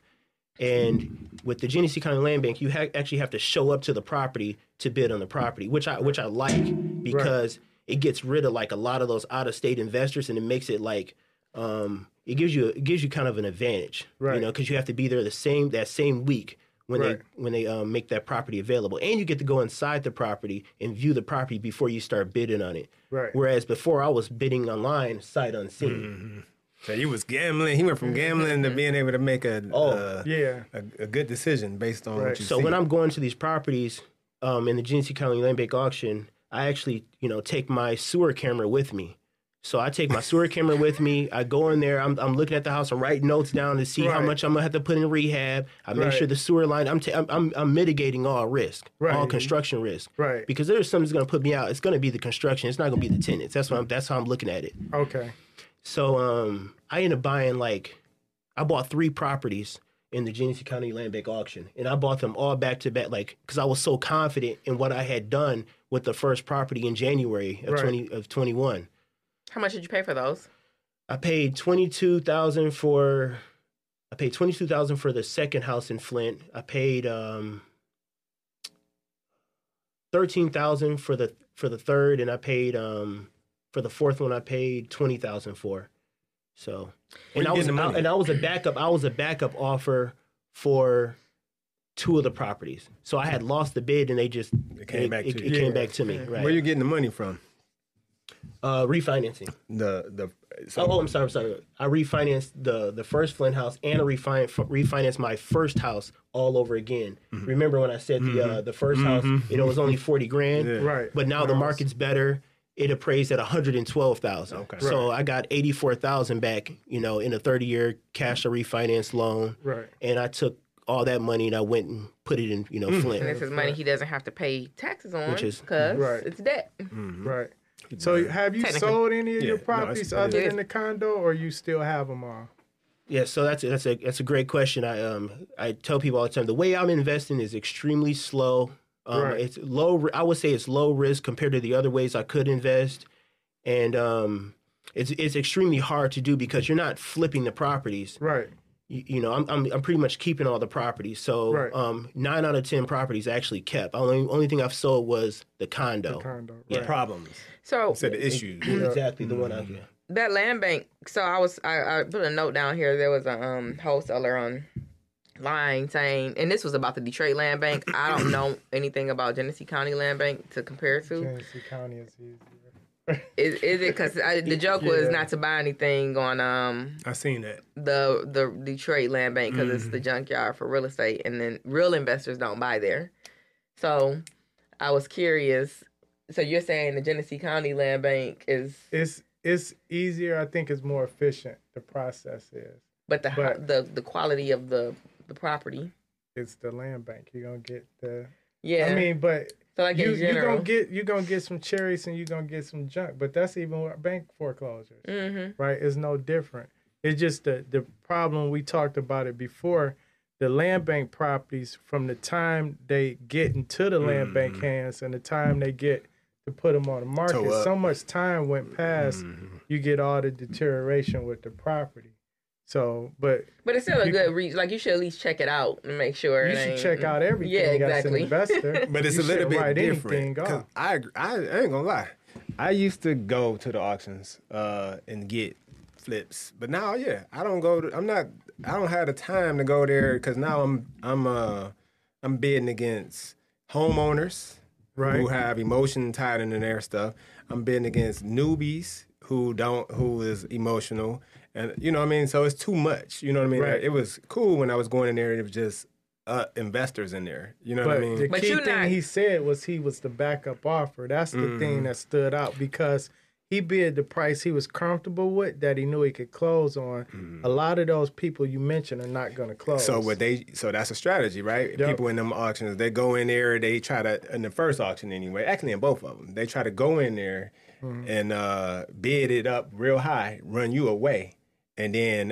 and with the Genesee County Land Bank, you actually have to show up to the property to bid on the property, which I like because. Right. It gets rid of like a lot of those out-of-state investors, and it makes it like it gives you kind of an advantage, because you have to be there that same week when they make that property available, and you get to go inside the property and view the property before you start bidding on it. Right. Whereas before I was bidding online sight unseen. Mm-hmm. So you was gambling. He went from gambling to being able to make a good decision based on what you see. So when I'm going to these properties in the Genesee County Land Bank auction, I actually, take my sewer camera with me. So I take my sewer camera with me. I go in there. I'm looking at the house. I'm writing notes down to see how much I'm gonna have to put in rehab. I make sure the sewer line. I'm mitigating all risk, all construction risk. Right. Because there's something that's gonna put me out. It's gonna be the construction. It's not gonna be the tenants. That's how I'm looking at it. Okay. So I ended up I bought 3 properties, in the Genesee County Land Bank auction. And I bought them all back to back, like, because I was so confident in what I had done with the first property in January of 21. How much did you pay for those? I paid $22,000 for the second house in Flint. I paid $13,000 for the third, and I paid for the fourth one I paid $20,000 for. So, and I was a backup offer for two of the properties. So I had lost the bid, and they just it came back to me. Right. Where are you getting the money from? Refinancing. I'm sorry. I refinanced the first Flint house, and I refinanced my first house all over again. Mm-hmm. Remember when I said the first house, you know, it was only $40,000, right? But now the market's better. It appraised at $112,000. Okay. So I got $84,000 back, you know, in a 30-year cash or refinance loan. Right. And I took all that money and I went and put it in, you know, Flint. And this is money he doesn't have to pay taxes on, because it's debt. Mm-hmm. Right. So have you sold any of your properties other than the condo, or you still have them all? Yeah, so that's a great question. I tell people all the time, the way I'm investing is extremely slow. It's low. I would say it's low risk compared to the other ways I could invest, and it's extremely hard to do because you're not flipping the properties. Right. You know, I'm pretty much keeping all the properties. So 9 out of 10 properties I actually kept. Only thing I've sold was the condo. The condo. Yeah. The problems. So instead of issues. Exactly the one I get. That land bank. So I put a note down here. There was a wholesaler on. Lying, saying, and this was about the Detroit Land Bank. I don't know anything about Genesee County Land Bank to compare to. Genesee County is easier. Is it? Because the joke was not to buy anything on. I seen that the Detroit Land Bank, because it's the junkyard for real estate, and then real investors don't buy there. So I was curious. So you're saying the Genesee County Land Bank is it's easier. I think it's more efficient. The process is, but the quality of the property. It's the land bank. You're going to get the... Yeah. I mean, but so like you're going to get some cherries and you're going to get some junk, but that's even with bank foreclosures, right? It's no different. It's just the problem, we talked about it before, the land bank properties, from the time they get into the land bank hands and the time they get to put them on the market, so much time went past, you get all the deterioration with the property. So, but it's still a good reach. Like, you should at least check it out and make sure. You should check out everything. Yeah, exactly. As an investor, but it's a little bit different. I ain't gonna lie. I used to go to the auctions and get flips, but now, I don't go. I don't have the time to go there because now I'm bidding against homeowners who have emotion tied into their stuff. I'm bidding against newbies who is emotional. And you know what I mean? So it's too much. You know what I mean? Right. Like, it was cool when I was going in there, and it was just investors in there. You know what I mean? The key thing he said was he was the backup offer. That's the thing that stood out, because he bid the price he was comfortable with that he knew he could close on. A lot of those people you mentioned are not going to close. So that's a strategy, right? Yep. People in them auctions, they go in there, they try to, in the first auction anyway, actually in both of them, they try to go in there and bid it up real high, run you away. And then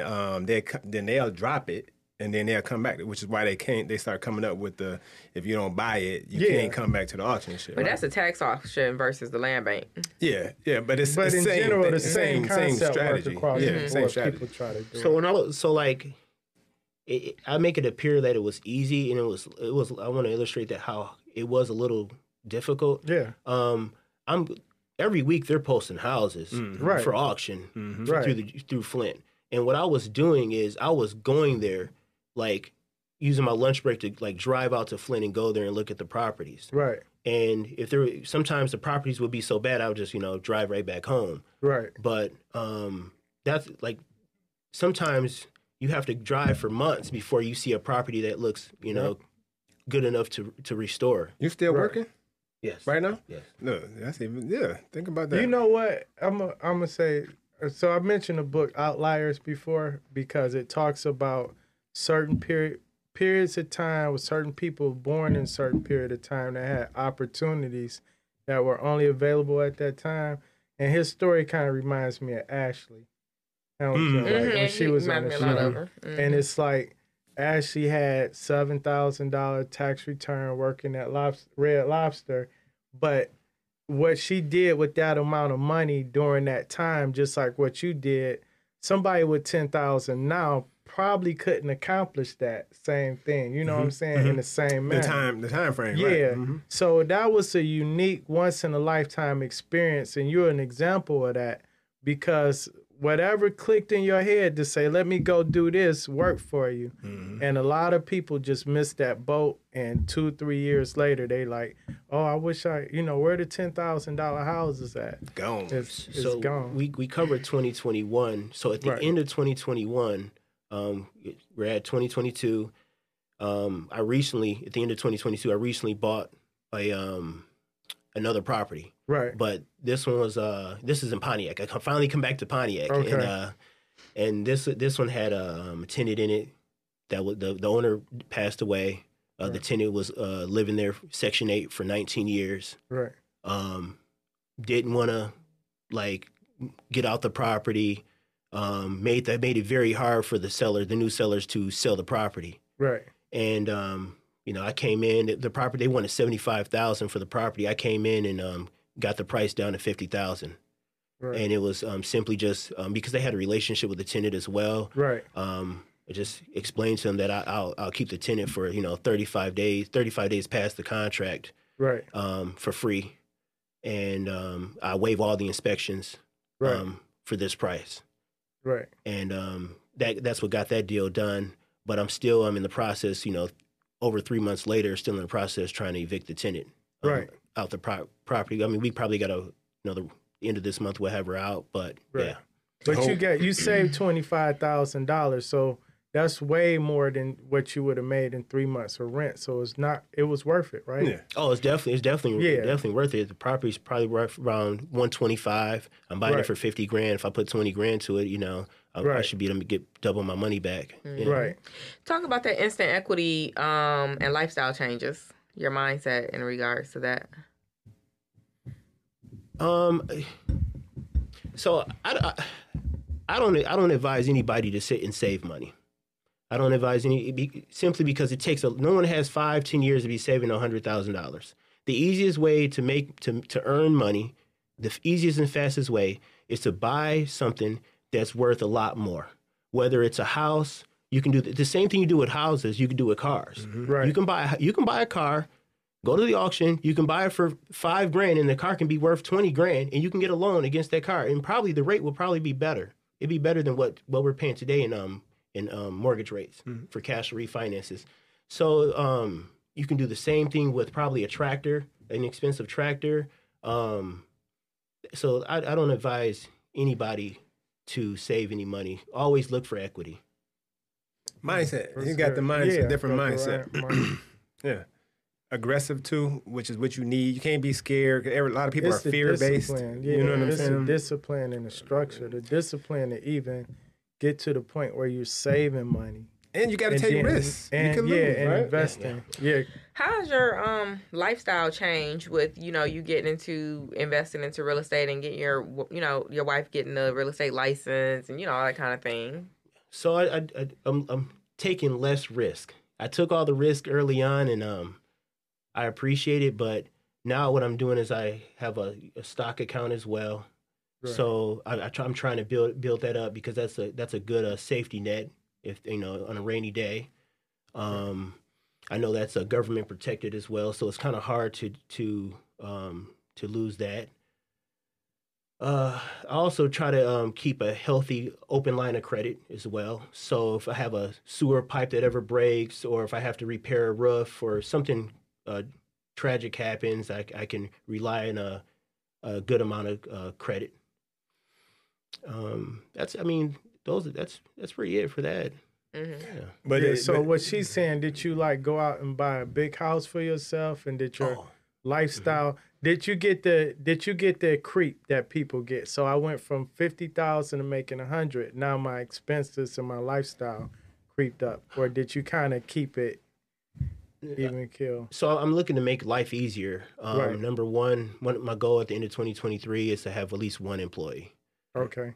they'll drop it, and then they'll come back, which is why they start coming up with the, if you don't buy it, you can't come back to the auction and shit. But that's a tax auction versus the land bank. Yeah, but it's in same, general the same strategy. Yeah, same strategy. People try to do I make it appear that it was easy, and it was. I want to illustrate that how it was a little difficult. Yeah. Every week they're posting houses for auction through Flint. And what I was doing is I was going there, like, using my lunch break to, like, drive out to Flint and go there and look at the properties. Right. And sometimes the properties would be so bad, I would just, you know, drive right back home. Right. But that's, like, sometimes you have to drive for months before you see a property that looks, you know, good enough to restore. You still working? Yes. Right now? Yes. No, that's even, think about that. You know what? I'm going to say... So I mentioned the book Outliers before, because it talks about certain periods of time with certain people born in a certain period of time that had opportunities that were only available at that time. And his story kind of reminds me of Ashley. When she was on the show. And it's like Ashley had $7,000 tax return working at Red Lobster, but what she did with that amount of money during that time, just like what you did, somebody with $10,000 now probably couldn't accomplish that same thing. You know what I'm saying? In the same manner. The time frame, yeah. Right. Yeah. So that was a unique, once-in-a-lifetime experience, and you're an example of that because whatever clicked in your head to say, let me go do this, worked for you. And a lot of people just missed that boat, and 2-3 years later, they like, oh, I wish I, you know, where the $10,000 houses at? Gone. It's so gone. We covered 2021. So at the end of 2021, we're at 2022. I recently, at the end of 2022, I recently bought a another property. Right. But this one was this is in Pontiac. I finally come back to Pontiac. Okay. And this one had a tenant in it that was the owner passed away. The tenant was living there Section 8 for 19 years. Right. Didn't want to like get out the property. Made it very hard for the seller, the new sellers, to sell the property. Right. And you know, I came in the property. They wanted $75,000 for the property. I came in and got the price down to $50,000. Right. And it was simply just because they had a relationship with the tenant as well. Right. I just explained to them that I'll keep the tenant for 35 days past the contract. Right. For free, and I waive all the inspections. Right. For this price. Right. And that's what got that deal done. But I'm in the process, over 3 months later, still in the process trying to evict the tenant out the property. I mean, we probably got the end of this month, we'll have her out, but yeah. But you saved $25,000, so that's way more than what you would have made in 3 months of rent. So it was worth it, right? Yeah. Oh, it's definitely worth it. The property's probably worth around 125. I'm buying it for $50,000. If I put 20 grand to it, I should be able to get double my money back. Right. Talk about that instant equity and lifestyle changes. Your mindset in regards to that. So I don't advise anybody to sit and save money. I don't advise simply because it takes no one has 5-10 years to be saving $100,000. The easiest way to earn money, the easiest and fastest way is to buy something that's worth a lot more. Whether it's a house, you can do the same thing you do with houses. You can do with cars. Mm-hmm. Right. You can buy a car, go to the auction. You can buy it for $5,000, and the car can be worth $20,000, and you can get a loan against that car, and probably the rate will probably be better. It'd be better than what we're paying today in mortgage rates for cash refinances. So you can do the same thing with probably a tractor, an expensive tractor. So I don't advise anybody to save any money. Always look for equity. Mindset. You got the mindset, different mindset. Right. Yeah. Aggressive too, which is what you need. You can't be scared. A lot of people are fear-based. You know what I'm saying? It's the discipline and the structure. The discipline to even get to the point where you're saving money, and you got to take risks. And you can lose, and investing. Yeah. How's your lifestyle change with you getting into investing into real estate and getting your wife getting the real estate license and all that kind of thing? So I'm taking less risk. I took all the risk early on, and I appreciate it. But now what I'm doing is I have a stock account as well. Right. So I'm trying to build that up because that's a good safety net if on a rainy day. I know that's government protected as well, so it's kind of hard to lose that. I also try to keep a healthy open line of credit as well. So if I have a sewer pipe that ever breaks, or if I have to repair a roof or something tragic happens, I can rely on a good amount of credit. That's pretty it for that. Mm-hmm. Yeah. But what she's saying, did you go out and buy a big house for yourself, and did your lifestyle? Did you get the creep that people get? So I went from 50,000 to making 100. Now my expenses and my lifestyle creeped up, or did you kind of keep it even kill? So I'm looking to make life easier. Number one, my goal at the end of 2023 is to have at least one employee. Okay.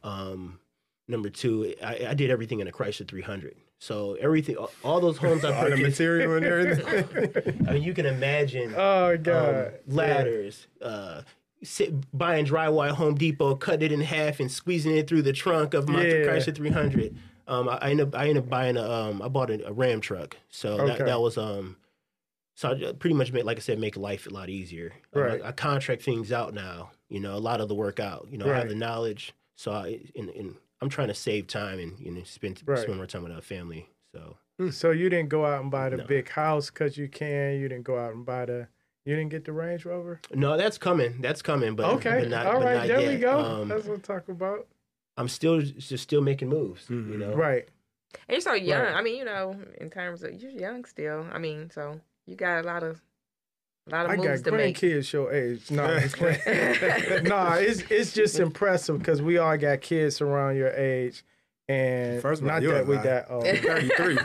Number two, I did everything in a Chrysler 300. So everything, all those homes I purchased. All the material and everything. I mean, you can imagine. Oh, God. Ladders, yeah. Buying drywall at Home Depot, cutting it in half and squeezing it through the trunk of my Chrysler 300. I ended up buying I bought a Ram truck. So that was, so I pretty much made, like I said, make life a lot easier. Right. I contract things out now, you know, a lot of the work out. You know, right. I have the knowledge. So I'm trying to save time and, you know, spend more time with our family. So you didn't go out and buy the big house because you can. You didn't go out and buy the. You didn't get the Range Rover. No, that's coming. But okay, but not there yet. We go. That's what I'm talking about. I'm still making moves. Mm-hmm. You know, right. And you're so young. Right. I mean, you know, in terms of you're young still. I mean, so you got a lot of moves to make. I got grandkids your age. No, it's just impressive because we all got kids around your age, and first not that we that old. 33.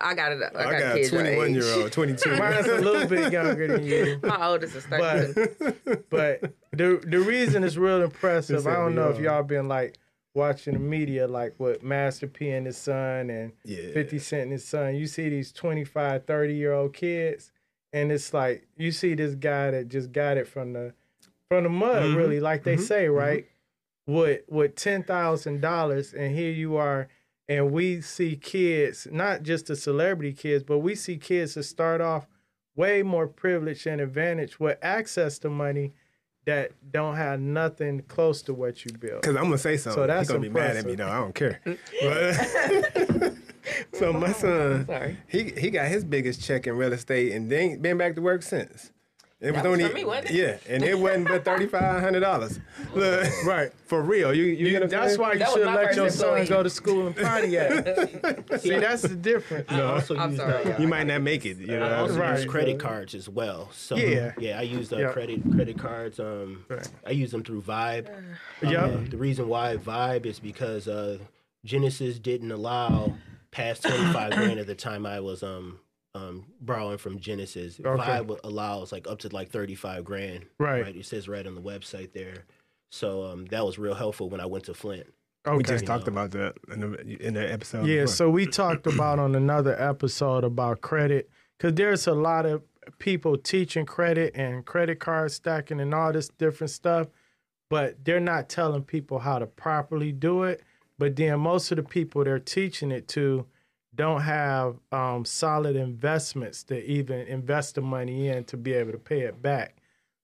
I got a 21-year-old, 22. Mine's a little bit younger than you. My oldest is 13. But the reason it's real impressive, I don't know if y'all been like watching the media, like what Master P and his son and 50 Cent and his son. You see these 25, 30-year-old kids. And it's like, you see this guy that just got it from the mud, mm-hmm. really, like they mm-hmm. say, right? Mm-hmm. With $10,000, and here you are, and we see kids, not just the celebrity kids, but we see kids that start off way more privileged and advantaged with access to money that don't have nothing close to what you build. Because I'm going to say something. So that's going to be mad at me, though. I don't care. But... So my son, he got his biggest check in real estate and they ain't been back to work since. It was only for me, wasn't it? Yeah, and it wasn't but $3,500. Look, right, for real. You that's why you should let your son go to school in Pontiac. See, that's the difference. You might not make it. You know? I also use credit cards as well. So yeah, I use credit cards. I use them through Vibe. The reason why Vibe is because Genesis didn't allow. Past 25 grand at the time I was borrowing from Genesis. Okay. Vibe allows like up to like 35 grand. Right. It says right on the website there. So that was real helpful when I went to Flint. Okay. We just talked about that in the episode. Yeah, before. So we talked about on another episode about credit because there's a lot of people teaching credit and credit card stacking and all this different stuff, but they're not telling people how to properly do it. But then most of the people they're teaching it to don't have solid investments to even invest the money in to be able to pay it back.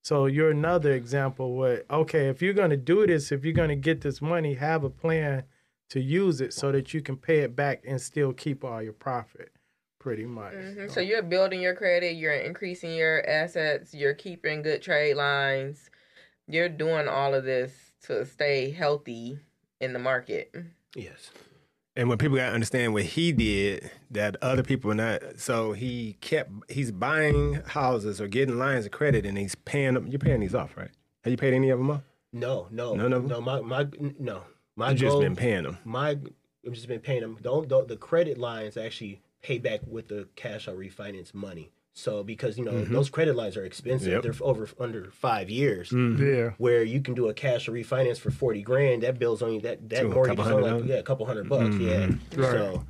So you're another example where, okay, if you're going to do this, if you're going to get this money, have a plan to use it so that you can pay it back and still keep all your profit pretty much. Mm-hmm. So you're building your credit, you're increasing your assets, you're keeping good trade lines, you're doing all of this to stay healthy. In the market. Yes. And when people got to understand what he did, that other people were not. So he's buying houses or getting lines of credit and he's paying them. You're paying these off, right? Have you paid any of them off? No. None of them? No, my goal, just been paying them. I've just been paying them. The credit lines actually pay back with the cash I refinance money. So because, you know, mm-hmm. those credit lines are expensive. Yep. They're under 5 years. Mm-hmm. Yeah. Where you can do a cash refinance for $40,000, that bill's on you, that mortgage is only like, a couple $100. Mm-hmm. Yeah. Right. So,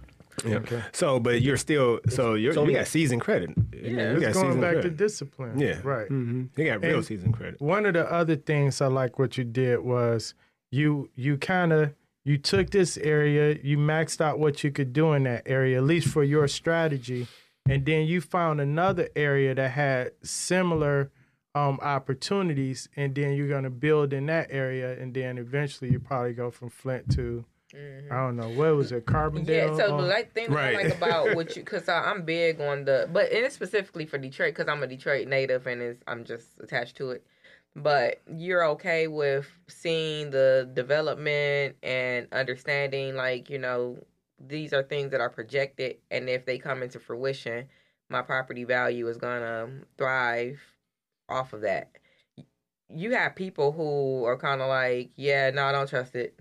yeah. Okay. So, but you're still, you got seasoned credit. Yeah. You got going back credit. To discipline. Yeah. Right. Mm-hmm. You got real seasoned credit. One of the other things I like what you did was you took this area, you maxed out what you could do in that area, at least for your strategy. And then you found another area that had similar opportunities, and then you're going to build in that area, and then eventually you probably go from Flint to, mm-hmm. I don't know, what was it, Carbondale? Yeah, so the thing I like about what you, because I'm big on and it's specifically for Detroit, because I'm a Detroit native, and I'm just attached to it. But you're okay with seeing the development and understanding, like, you know, these are things that are projected, and if they come into fruition, my property value is going to thrive off of that. You have people who are kind of like, yeah, no, I don't trust it.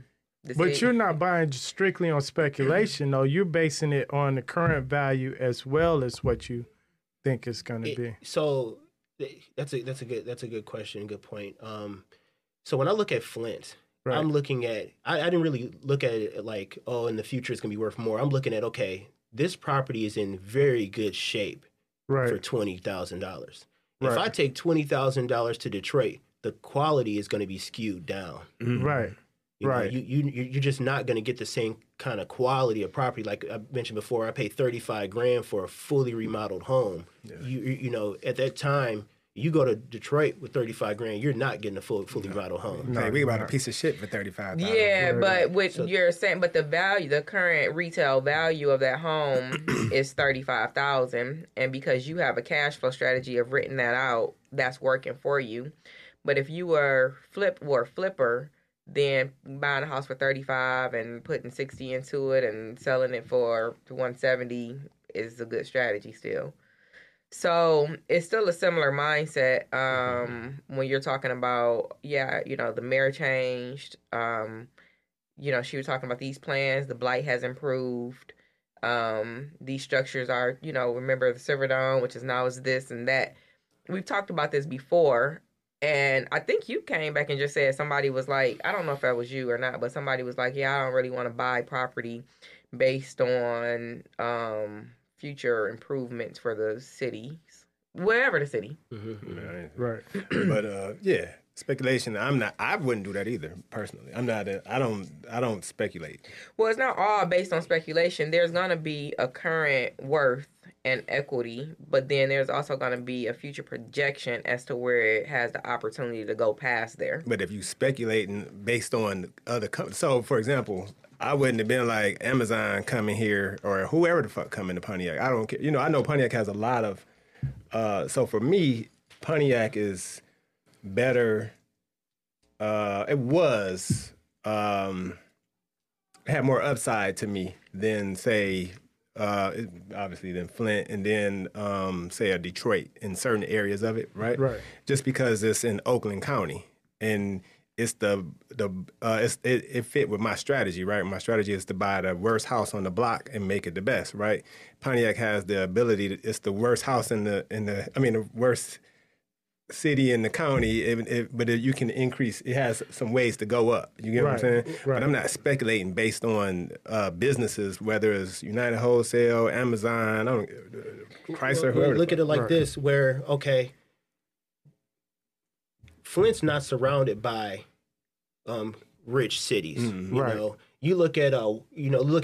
But you're not buying strictly on speculation, though. You're basing it on the current value as well as what you think it's going to be. So that's a good question, good point. So when I look at Flint, Right. I'm looking at, I didn't really look at it like, oh, in the future it's going to be worth more. I'm looking at, okay, this property is in very good shape right. for $20,000. Right. If I take $20,000 to Detroit, the quality is going to be skewed down. Mm-hmm. Right. You know, right. You're just not going to get the same kind of quality of property. Like I mentioned before, I paid $35,000 for a fully remodeled home. Yeah. You know, at that time, you go to Detroit with $35,000, you're not getting a fully remodeled home. No, we bought a piece of shit for $35,000. Yeah, but with you're saying, but the value, the current retail value of that home is $35,000, and because you have a cash flow strategy of written that out, that's working for you. But if you were a flipper, then buying a house for $35,000 and putting $60,000 into it and selling it for $170,000 is a good strategy still. So it's still a similar mindset when you're talking about, yeah, you know, the mayor changed. You know, she was talking about these plans. The blight has improved. These structures are, you know, remember the Silver Dome, which is now is this and that. We've talked about this before. And I think you came back and just said somebody was like, I don't know if that was you or not, but somebody was like, yeah, I don't really want to buy property based on... future improvements for the cities, wherever the city. Mm-hmm. Yeah, right. But yeah, speculation. I wouldn't do that either personally. I don't speculate. Well, it's not all based on speculation. There's going to be a current worth and equity, but then there's also going to be a future projection as to where it has the opportunity to go past there. But if you speculating based on other so for example, I wouldn't have been like Amazon coming here or whoever the fuck coming to Pontiac. I don't care. You know, I know Pontiac has a lot of... so for me, Pontiac is better. It was... had more upside to me than, say, obviously than Flint and then, say, a Detroit in certain areas of it, right? Right. Just because it's in Oakland County and... It's it fit with my strategy, right? My strategy is to buy the worst house on the block and make it the best, right? Pontiac has the ability to, it's the worst house the worst city in the county, but you can increase, it has some ways to go up. You get right, what I'm saying? Right. But I'm not speculating based on businesses, whether it's United Wholesale, Amazon, Chrysler, whoever. Look at it like right. this, where, okay, Flint's not surrounded by rich cities. Mm-hmm. You right. know, you look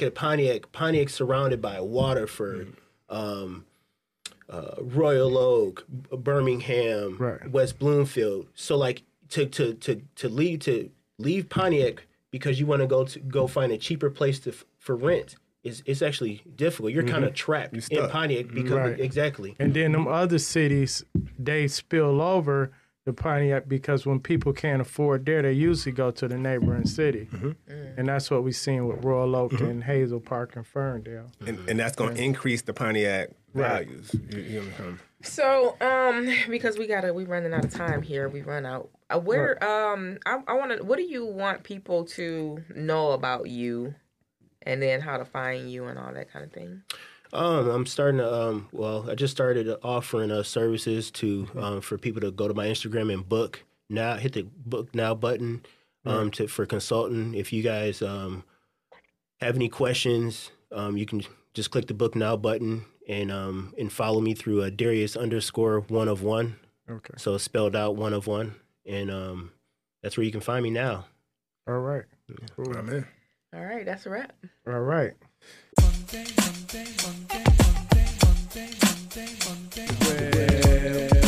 at Pontiac. Pontiac's surrounded by Waterford, mm-hmm. Royal Oak, Birmingham, right. West Bloomfield. So like to leave Pontiac because you want to go find a cheaper place for rent. It's actually difficult. You're mm-hmm. kind of trapped in Pontiac because right. exactly. And then them other cities they spill over. The Pontiac, because when people can't afford there, they usually go to the neighboring city. Mm-hmm. And that's what we've seen with Royal Oak mm-hmm. and Hazel Park and Ferndale. And that's going to increase the Pontiac right. values. You know. So, because we're running out of time here. We run out. I want to, what do you want people to know about you and then how to find you and all that kind of thing? I'm starting to, I just started offering services to for people to go to my Instagram and book now, hit the book now button for consulting. If you guys have any questions, you can just click the book now button and follow me through Darius_1of1. Okay. So it's spelled out 1of1. And that's where you can find me now. All right. Cool. I'm in. All right. That's a wrap. All right. Well.